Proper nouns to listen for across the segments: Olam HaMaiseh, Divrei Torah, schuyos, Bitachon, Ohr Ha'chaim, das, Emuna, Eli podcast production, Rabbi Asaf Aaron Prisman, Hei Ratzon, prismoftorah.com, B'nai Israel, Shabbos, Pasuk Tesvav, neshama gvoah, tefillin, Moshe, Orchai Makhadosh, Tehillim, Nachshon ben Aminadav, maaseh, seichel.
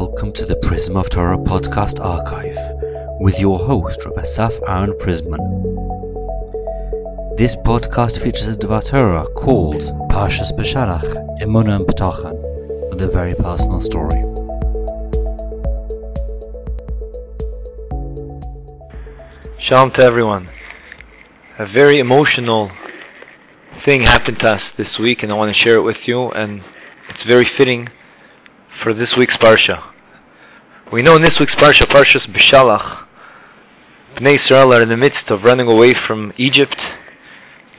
Welcome to the Prism of Torah podcast archive with your host, Rabbi Asaf Aaron Prisman. This podcast features a Divrei Torah called Parshas Beshalach, Emuna and Bitachon, with a very personal story. Shalom to everyone. A very emotional thing happened to us this week, and I want to share it with you, and it's very fitting for this week's Parsha. We know in this week's Parsha, Parshas Beshalach, B'nai Israel are in the midst of running away from Egypt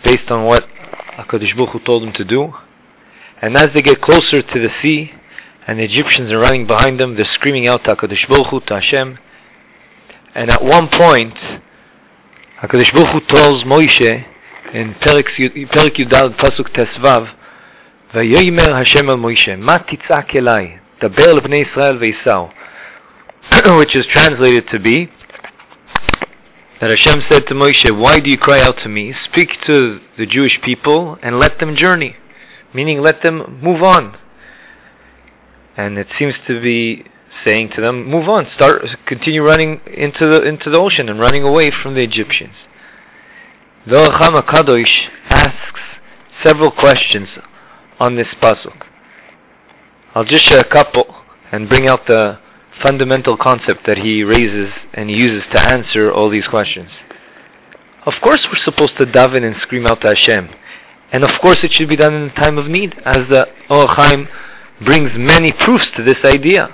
based on what Hakadosh Baruch Hu told them to do. And as they get closer to the sea and the Egyptians are running behind them, they're screaming out to Hakadosh Baruch Hu, to Hashem. And at one point, Hakadosh Baruch Hu tells Moshe in Perek Yud Pasuk Tesvav, "Vayomer Hashem al Moshe, ma titzak elai." Daber l'bnei Israel ve'isau, which is translated to be that Hashem said to Moshe, "Why do you cry out to me? Speak to the Jewish people and let them journey," meaning let them move on. And it seems to be saying to them, "Move on, continue running into the ocean and running away from the Egyptians." The Orchai Makhadosh asks several questions on this pasuk. I'll just share a couple and bring out the fundamental concept that he raises and uses to answer all these questions. Of course we're supposed to daven and scream out to Hashem. And of course it should be done in a time of need, as the Ohr Ha'chaim brings many proofs to this idea.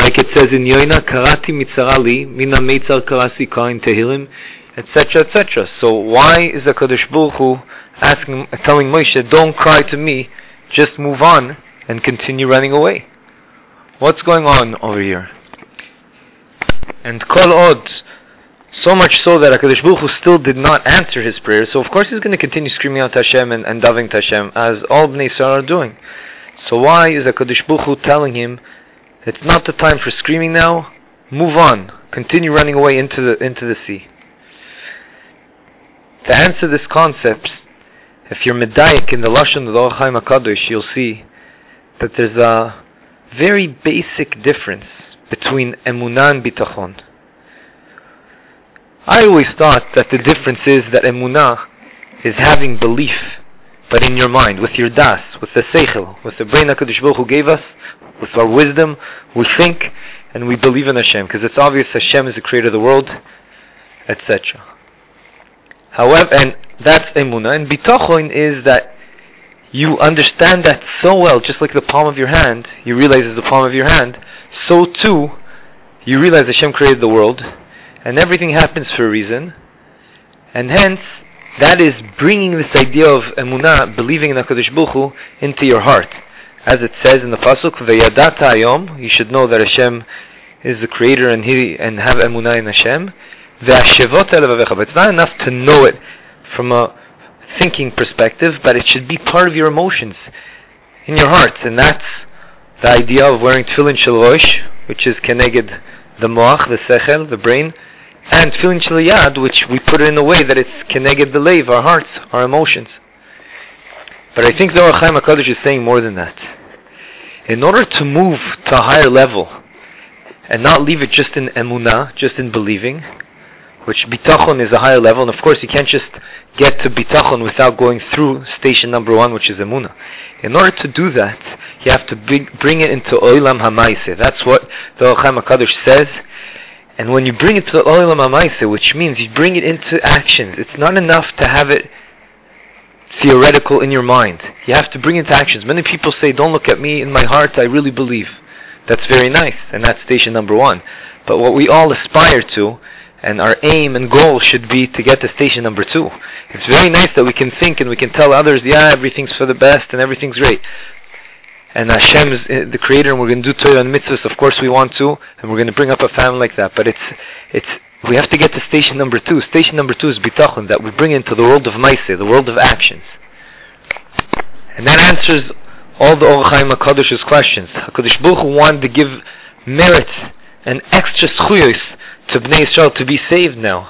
Like it says in Yonah, "Karati mitzara li, mina meitzar karasi ka," in Tehillim, etc., etc. So why is the Hakadosh Baruch Hu telling Moshe, "Don't cry to me, just move on and continue running away"? What's going on over here? And kol od, so much so that HaKadosh Baruch Hu still did not answer his prayer, so of course he's going to continue screaming out to Hashem and davening to Hashem, as all B'nai Israel are doing. So why is HaKadosh Baruch Hu telling him, "It's not the time for screaming now, move on, continue running away into the sea"? To answer this concept, if you're medayik in the Lashon of the Orchai Makhadosh, you'll see that there's a very basic difference between Emuna and Bitachon. I always thought that the difference is that Emuna is having belief, but in your mind, with your das, with the seichel, with the brain HaKadosh Baruch Hu gave us, with our wisdom, we think and we believe in Hashem, because it's obvious Hashem is the creator of the world, etc. However, and that's Emuna, and Bitachon is that you understand that so well, just like the palm of your hand, you realize it's the palm of your hand, so too, you realize Hashem created the world, and everything happens for a reason, and hence, that is bringing this idea of Emunah, believing in HaKadosh Baruch Hu, into your heart. As it says in the Pasuk, "Ve'yadata ayom," you should know that Hashem is the Creator, and have Emunah in Hashem. Ve'ashevot elevavecha, but it's not enough to know it from a thinking perspective, but it should be part of your emotions, in your hearts, and that's the idea of wearing tefillin shel rosh, which is keneged the moach, the sechel, the brain, and tefillin shel yad, which we put it in a way that it's keneged the leiv, our hearts, our emotions. But I think the Ohr Ha'chaim HaKadosh is saying more than that. In order to move to a higher level and not leave it just in emunah, just in believing, which bitachon is a higher level, and of course you can't just get to bitachon without going through station number 1, which is Emuna. In order to do that, you have to bring it into Olam HaMaiseh. That's what the Orchai Makhadosh says. And when you bring it to Olam HaMaiseh, which means you bring it into actions, it's not enough to have it theoretical in your mind. You have to bring it to actions. Many people say, "Don't look at me, in my heart I really believe." That's very nice, and that's station number 1. But what we all aspire to, and our aim and goal should be to get to station number 2. It's very nice that we can think and we can tell others, "Yeah, everything's for the best and everything's great. And Hashem is the creator and we're going to do Torah and mitzvahs, of course we want to, and we're going to bring up a family like that." But we have to get to station number 2. Station number 2 is bitachon, that we bring into the world of maaseh, the world of actions. And that answers all the Ohr Ha'chaim HaKadosh's questions. HaKadosh Baruch Hu wanted to give merit and extra schuyos to B'nai Israel to be saved now.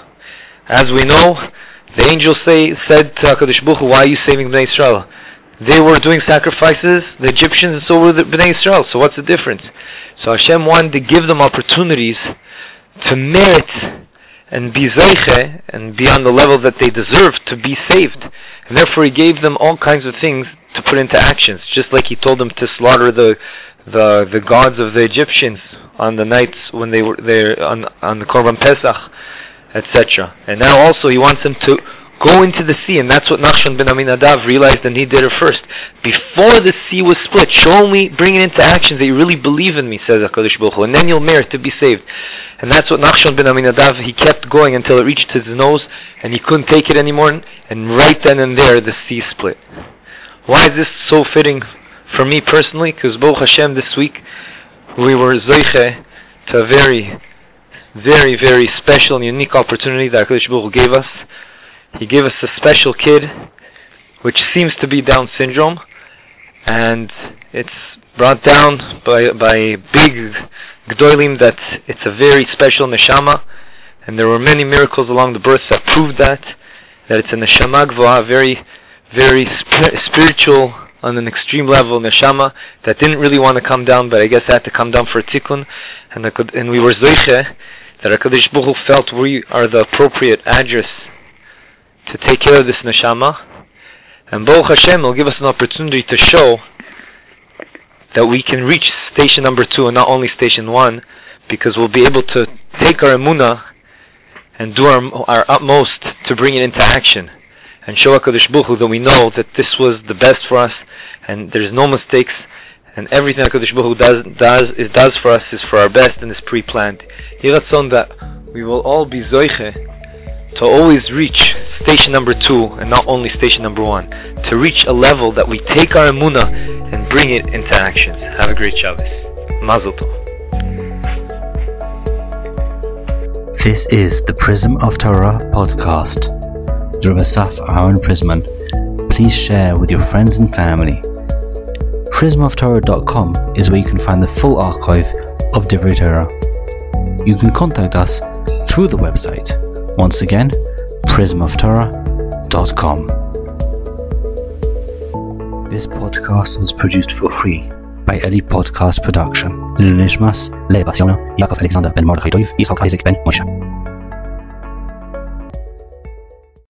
As we know, the angel said to HaKadosh Baruch Hu, "Why are you saving B'nai Israel?" They were doing sacrifices, the Egyptians, and so were the B'nai Israel. So what's the difference? So Hashem wanted to give them opportunities to merit and be zeche and be on the level that they deserve to be saved. And therefore He gave them all kinds of things to put into actions, just like He told them to slaughter the gods of the Egyptians on the nights when they were there on the Korban Pesach, etc. And now also He wants them to go into the sea, and that's what Nachshon ben Aminadav realized, and he did it first. Before the sea was split, show me, bring it into action, that you really believe in me, says Hakadosh Baruch Hu, and then you'll merit to be saved. And that's what Nachshon ben Aminadav, he kept going until it reached his nose, and he couldn't take it anymore, and right then and there, the sea split. Why is this so fitting for me personally? Because Baruch Hashem, this week, we were zeiche to a very, very, very special and unique opportunity that Hakadosh Baruch Hu gave us. He gave us a special kid, which seems to be Down syndrome, and it's brought down by big gdoilim that it's a very special neshama, and there were many miracles along the birth that proved that it's a neshama gvoah, very, very spiritual on an extreme level neshama that didn't really want to come down, but I guess had to come down for a tikkun, and we were zeche that HaKadosh Baruch Hu felt we are the appropriate address to take care of this neshama, and Baruch Hashem will give us an opportunity to show that we can reach station number 2 and not only station 1, because we'll be able to take our Emuna and do our utmost to bring it into action and show HaKadosh Baruch Hu that we know that this was the best for us and there's no mistakes, and everything HaKadosh Baruch Hu does for us is for our best and is pre-planned. Hei Ratzon that we will all be zeche to always reach station number 2 and not only station number 1, to reach a level that we take our Emuna and bring it into action. Have a great Shabbos. Mazel Tov. This is the Prism of Torah podcast. Rabbi Asaf Aaron Prisman. Please share with your friends and family. prismoftorah.com is where you can find the full archive of Divrei Torah. You can contact us through the website. Once again, prismoftorah.com. This podcast was produced for free by Eli podcast production. Yonah, Yakov Alexander ben Mordechai Toiv, Isaac Ben Moshe.